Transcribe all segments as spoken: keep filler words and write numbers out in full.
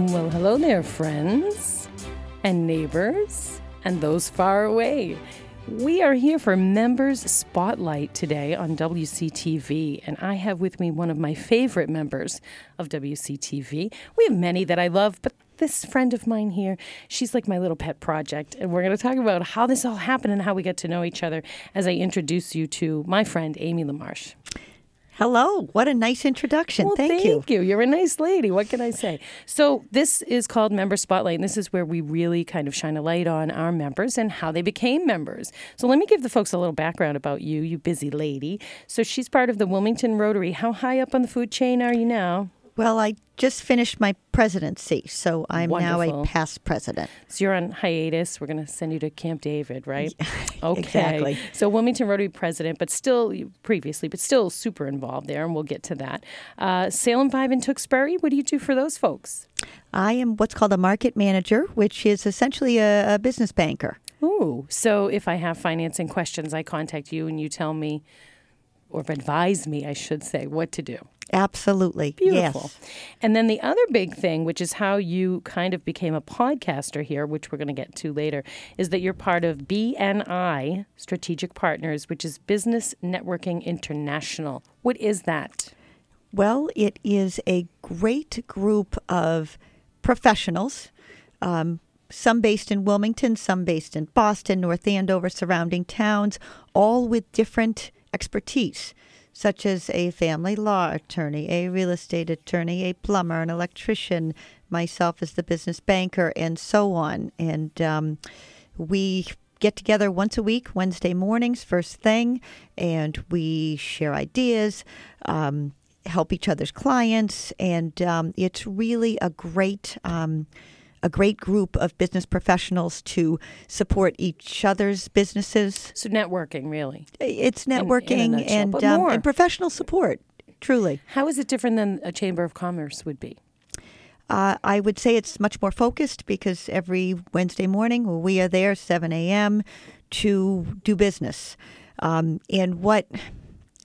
Well, hello there, friends and neighbors and those far away. We are here for Members Spotlight today on W C T V, and I have with me one of my favorite members of W C T V. We have many that I love, but this friend of mine here, she's like my little pet project, and we're going to talk about how this all happened and how we get to know each other as I introduce you to my friend, Amy LaMarche. Hello. What a nice introduction. Well, thank, thank you. Thank you. You're a nice lady. What can I say? So this is called Member Spotlight, and this is where we really kind of shine a light on our members and how they became members. So let me give the folks a little background about you, you busy lady. So she's part of the Wilmington Rotary. How high up on the food chain are you now? Well, I just finished my presidency, so I'm Wonderful. Now a past president. So you're on hiatus. We're going to send you to Camp David, right? Yeah, okay. Exactly. So Wilmington Rotary president, but still previously, but still super involved there, and we'll get to that. Uh, Salem five in Tewksbury, what do you do for those folks? I am what's called a market manager, which is essentially a, a business banker. Ooh. So if I have financing questions, I contact you and you tell me, or advise me, I should say, what to do. Absolutely. Beautiful. Yes. And then the other big thing, which is how you kind of became a podcaster here, which we're going to get to later, is that you're part of B N I Strategic Partners, which is Business Networking International. What is that? Well, it is a great group of professionals, um, some based in Wilmington, some based in Boston, North Andover, surrounding towns, all with different expertise, such as a family law attorney, a real estate attorney, a plumber, an electrician, myself as the business banker, and so on. And um, we get together once a week, Wednesday mornings, first thing, and we share ideas, um, help each other's clients, and um, it's really a great um a great group of business professionals to support each other's businesses. So networking, really. It's networking in, in and, um, and professional support, truly. How is it different than a Chamber of Commerce would be? Uh, I would say it's much more focused because every Wednesday morning we are there, seven a.m., to do business. Um, and what...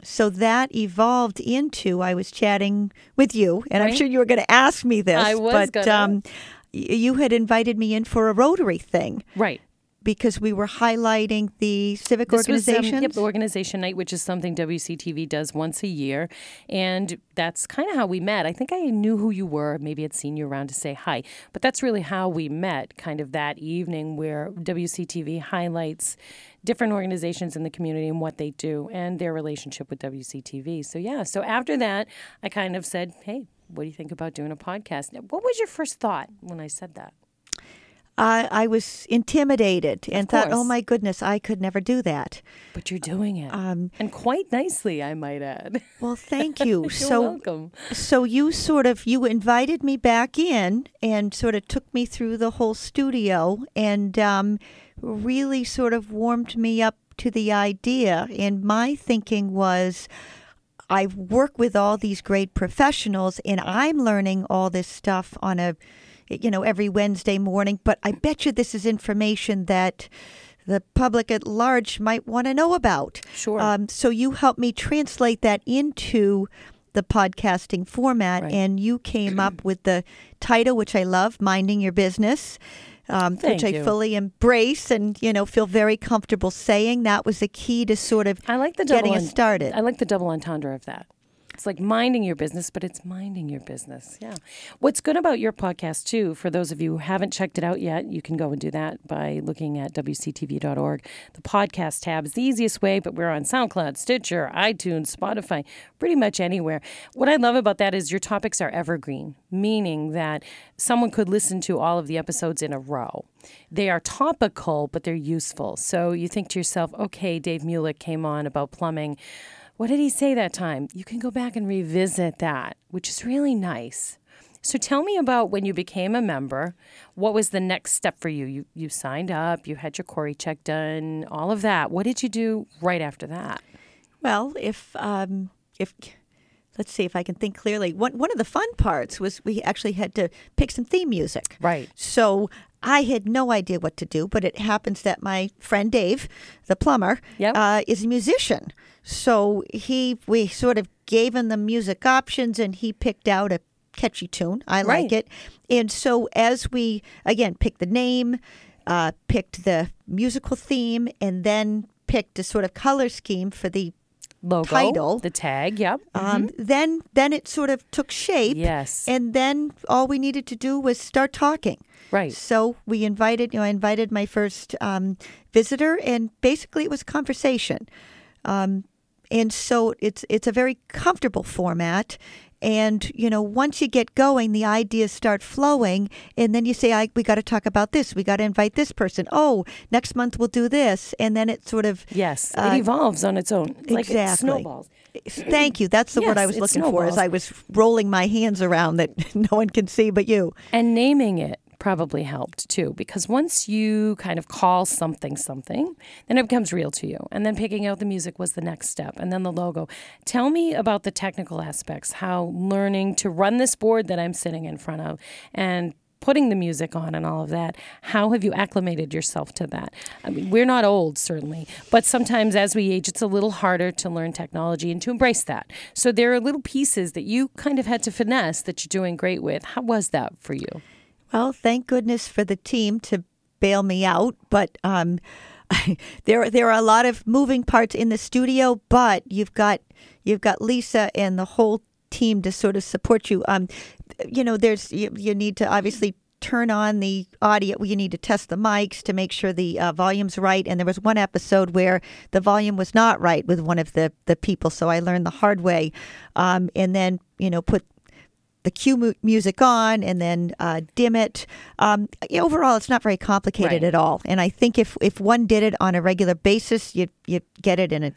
So that evolved into, I was chatting with you, and right? I'm sure you were going to ask me this. I was going to. Um, You had invited me in for a Rotary thing. Right. Because we were highlighting the civic organization. Yep, the organization night, which is something W C T V does once a year. And that's kind of how we met. I think I knew who you were. Maybe I'd seen you around to say hi. But that's really how we met, kind of that evening where W C T V highlights different organizations in the community and what they do and their relationship with W C T V. So, yeah. So after that, I kind of said, hey, what do you think about doing a podcast? What was your first thought when I said that? Uh, I was intimidated and thought, oh, my goodness, I could never do that. But you're doing it. Um, and quite nicely, I might add. Well, thank you. You're so, welcome. So you sort of, you invited me back in and sort of took me through the whole studio and um, really sort of warmed me up to the idea. And my thinking was, I work with all these great professionals, and I'm learning all this stuff on a, you know, every Wednesday morning. But I bet you this is information that the public at large might want to know about. Sure. Um, so you helped me translate that into the podcasting format, right. And you came up with the title, which I love, Minding Your Business. Um, which I you. fully embrace and, you know, feel very comfortable saying. That was the key to sort of I like the getting us started. I like the double entendre of that. It's like minding your business, but it's minding your business. Yeah. What's good about your podcast, too, for those of you who haven't checked it out yet, you can go and do that by looking at W C T V dot org. The podcast tab is the easiest way, but we're on SoundCloud, Stitcher, iTunes, Spotify, pretty much anywhere. What I love about that is your topics are evergreen, meaning that someone could listen to all of the episodes in a row. They are topical, but they're useful. So you think to yourself, okay, Dave Mulick came on about plumbing. What did he say that time? You can go back and revisit that, which is really nice. So tell me about when you became a member. What was the next step for you? You you signed up, you had your Corey check done, all of that. What did you do right after that? Well, if um, if let's see if I can think clearly. One one of the fun parts was we actually had to pick some theme music. Right. So I had no idea what to do, but it happens that my friend Dave, the plumber, yep. uh, is a musician. So he, we sort of gave him the music options, and he picked out a catchy tune. I right. like it. And so as we, again, picked the name, uh, picked the musical theme, and then picked a sort of color scheme for the logo, title, the tag, yeah. Um, mm-hmm. Then, then it sort of took shape. Yes. And then all we needed to do was start talking. Right. So we invited, you know, I invited my first um, visitor, and basically it was conversation. Um, and so it's it's a very comfortable format. And, you know, once you get going, the ideas start flowing. And then you say, I, we got to talk about this. We got to invite this person. Oh, next month we'll do this. And then it sort of... Yes, uh, it evolves on its own. Exactly. Like it snowballs. Thank you. That's the yes, word I was looking snowballs. for as I was rolling my hands around that no one can see but you. And naming it probably helped too, because once you kind of call something something, then it becomes real to you. And then picking out the music was the next step, and then the logo. Tell me about the technical aspects, how learning to run this board that I'm sitting in front of and putting the music on and all of that, how have you acclimated yourself to that? I mean, we're not old, certainly, but sometimes as we age, it's a little harder to learn technology and to embrace that. So there are little pieces that you kind of had to finesse that you're doing great with. How was that for you? Well, thank goodness for the team to bail me out, but um, there there are a lot of moving parts in the studio. But you've got you've got Lisa and the whole team to sort of support you. Um, you know, there's you, you need to obviously turn on the audio. You need to test the mics to make sure the uh, volume's right. And there was one episode where the volume was not right with one of the the people, so I learned the hard way. Um, and then you know put. the cue mu- music on and then uh, dim it. Um, overall, it's not very complicated right. at all. And I think if, if one did it on a regular basis, you you get it in a,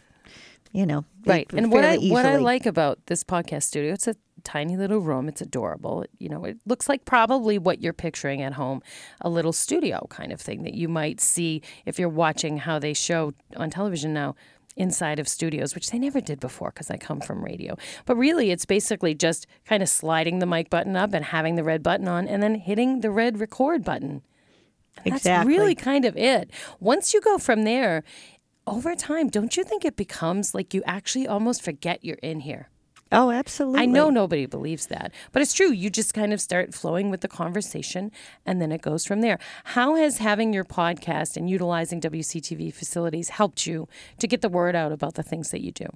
you know, right. And what I, what I like about this podcast studio, it's a tiny little room. It's adorable. You know, it looks like probably what you're picturing at home, a little studio kind of thing that you might see if you're watching how they show on television now. Inside of studios, which they never did before because I come from radio. But really, it's basically just kind of sliding the mic button up and having the red button on and then hitting the red record button. And exactly. That's really kind of it. Once you go from there, over time, don't you think it becomes like you actually almost forget you're in here? Oh, absolutely. I know nobody believes that, but it's true. You just kind of start flowing with the conversation, and then it goes from there. How has having your podcast and utilizing W C T V facilities helped you to get the word out about the things that you do?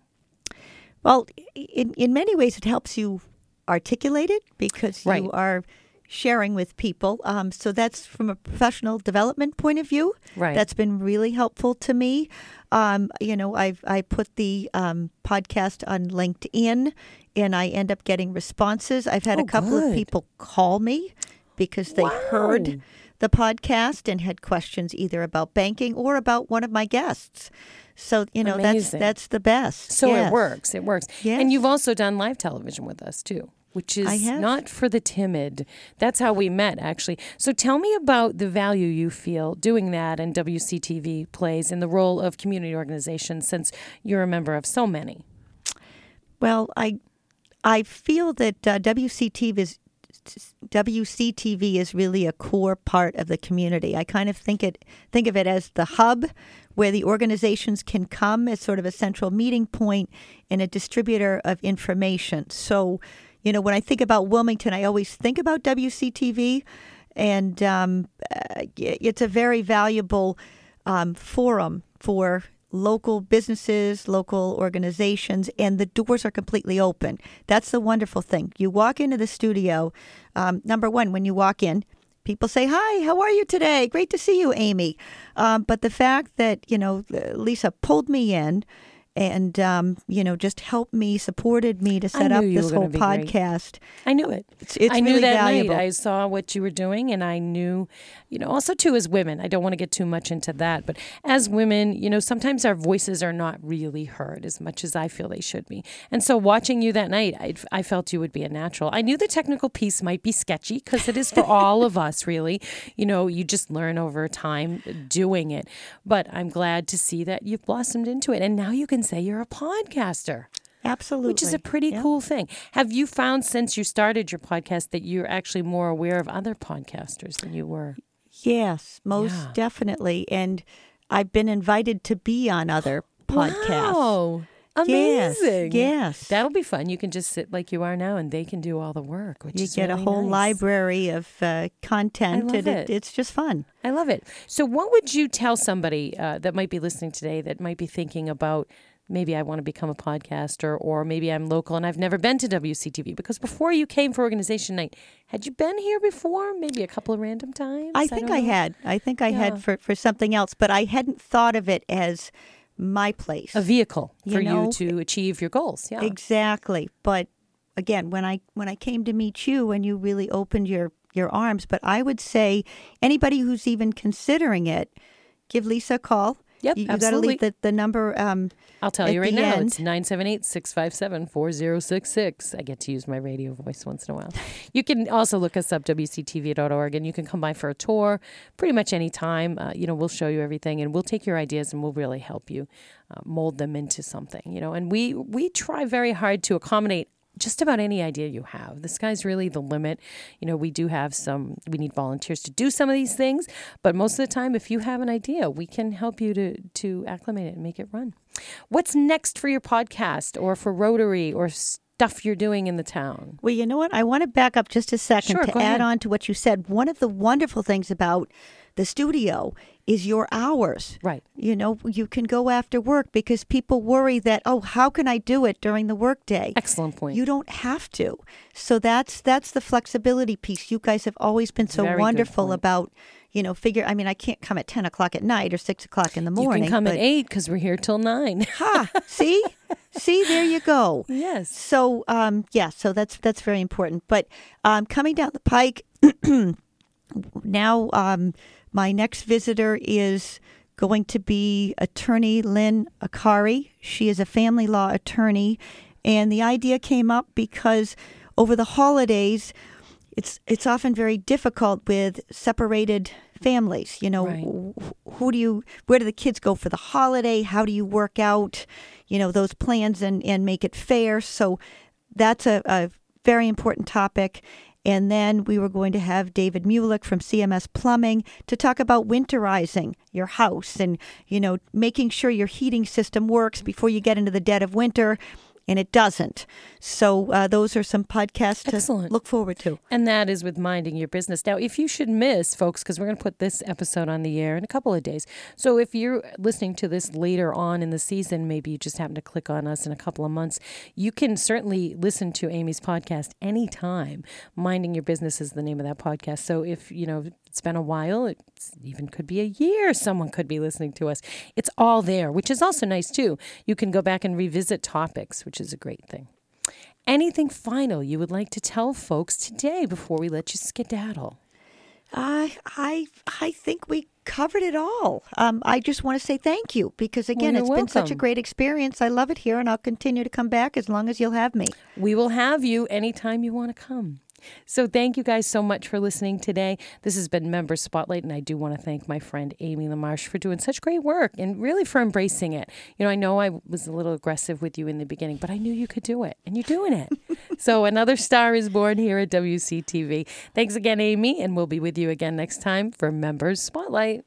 Well, in, in many ways, it helps you articulate it because right. you are sharing with people. Um, so that's from a professional development point of view. Right. That's been really helpful to me. Um, you know, I've I put the um, podcast on LinkedIn, and I end up getting responses. I've had oh, a couple good. of people call me because they wow. heard the podcast and had questions either about banking or about one of my guests. So, you know, Amazing. that's that's the best. So yes. it works. It works. Yes. And you've also done live television with us, too. Which is not for the timid. That's how we met, actually. So tell me about the value you feel doing that, and W C T V plays in the role of community organizations, since you're a member of so many. Well, I I feel that uh, W C T V is W C T V is really a core part of the community. I kind of think it think of it as the hub where the organizations can come as sort of a central meeting point and a distributor of information. So. You know, when I think about Wilmington, I always think about W C T V, and um, it's a very valuable um, forum for local businesses, local organizations, and the doors are completely open. That's the wonderful thing. You walk into the studio, um, number one, when you walk in, people say, hi, how are you today? Great to see you, Amy. Um, but the fact that, you know, Lisa pulled me in, and, um, you know, just helped me, supported me to set up this whole podcast. Great. I knew it. It's, it's I knew really that valuable. Night I saw what you were doing, and I knew, you know, also, too, as women, I don't want to get too much into that, but as women, you know, sometimes our voices are not really heard as much as I feel they should be. And so watching you that night, I, I felt you would be a natural. I knew the technical piece might be sketchy because it is for all of us, really. You know, you just learn over time doing it. But I'm glad to see that you've blossomed into it, and now you can say you're a podcaster. Absolutely. Which is a pretty yep. cool thing. Have you found since you started your podcast that you're actually more aware of other podcasters than you were? Yes, most yeah. definitely. And I've been invited to be on other podcasts. Wow. Amazing. Yes, yes. That'll be fun. You can just sit like you are now, and they can do all the work, which you is really nice. You get a whole library of uh, content. I love and it. it. It's just fun. I love it. So what would you tell somebody uh, that might be listening today that might be thinking about, maybe I want to become a podcaster, or maybe I'm local and I've never been to W C T V? Because before you came for Organization Night, had you been here before? Maybe a couple of random times? I think I, I had. I think I yeah. had for, for something else, but I hadn't thought of it as my place. A vehicle for you, know, you to achieve your goals. Yeah, exactly. But again, when I when I came to meet you and you really opened your, your arms, but I would say anybody who's even considering it, give Lisa a call. Yep, you, absolutely. You've got to leave the, the number um, I'll tell you right now. End. It's nine seven eight, six five seven, four zero six six. I get to use my radio voice once in a while. You can also look us up, W C T V dot org, and you can come by for a tour pretty much any time. Uh, you know, we'll show you everything, and we'll take your ideas, and we'll really help you uh, mold them into something. You know, and we, we try very hard to accommodate just about any idea you have. The sky's really the limit. You know, we do have some, we need volunteers to do some of these things, but most of the time, if you have an idea, we can help you to, to acclimate it and make it run. What's next for your podcast or for Rotary or stuff you're doing in the town? Well, you know what? I want to back up just a second sure, to add on to what you said. One of the wonderful things about the studio is your hours. Right. You know, you can go after work because people worry that, oh, how can I do it during the workday? Excellent point. You don't have to. So that's that's the flexibility piece. You guys have always been so Very wonderful about, you know, figure, I mean, I can't come at ten o'clock at night or six o'clock in the morning. You can come but, at eight because we're here till nine. Ha! See? See, there you go. Yes. So, um, yeah, so that's, that's very important. But um, coming down the pike, now... Um, my next visitor is going to be attorney Lynn Akari. She is a family law attorney. And the idea came up because over the holidays, it's it's often very difficult with separated families. You know, right. who do you, where do the kids go for the holiday? How do you work out, you know, those plans and, and make it fair? So that's a, a very important topic. And then we were going to have David Mulick from C M S Plumbing to talk about winterizing your house and, you know, making sure your heating system works before you get into the dead of winter, and it doesn't. So uh, those are some podcasts Excellent. to look forward to. And that is with Minding Your Business. Now, if you should miss, folks, because we're going to put this episode on the air in a couple of days. So if you're listening to this later on in the season, maybe you just happen to click on us in a couple of months, you can certainly listen to Amy's podcast anytime. Minding Your Business is the name of that podcast. So if, you know, it's been a while, it even could be a year, someone could be listening to us. It's all there, which is also nice, too. You can go back and revisit topics, which is a great thing. Anything final you would like to tell folks today before we let you skedaddle? Uh, I I think we covered it all. Um, I just want to say thank you because, again, well, it's welcome. been such a great experience. I love it here, and I'll continue to come back as long as you'll have me. We will have you anytime you want to come. So thank you guys so much for listening today. This has been Member Spotlight, and I do want to thank my friend Amy LaMarche for doing such great work and really for embracing it. You know, I know I was a little aggressive with you in the beginning, but I knew you could do it, and you're doing it. So another star is born here at W C T V. Thanks again, Amy, and we'll be with you again next time for Member Spotlight.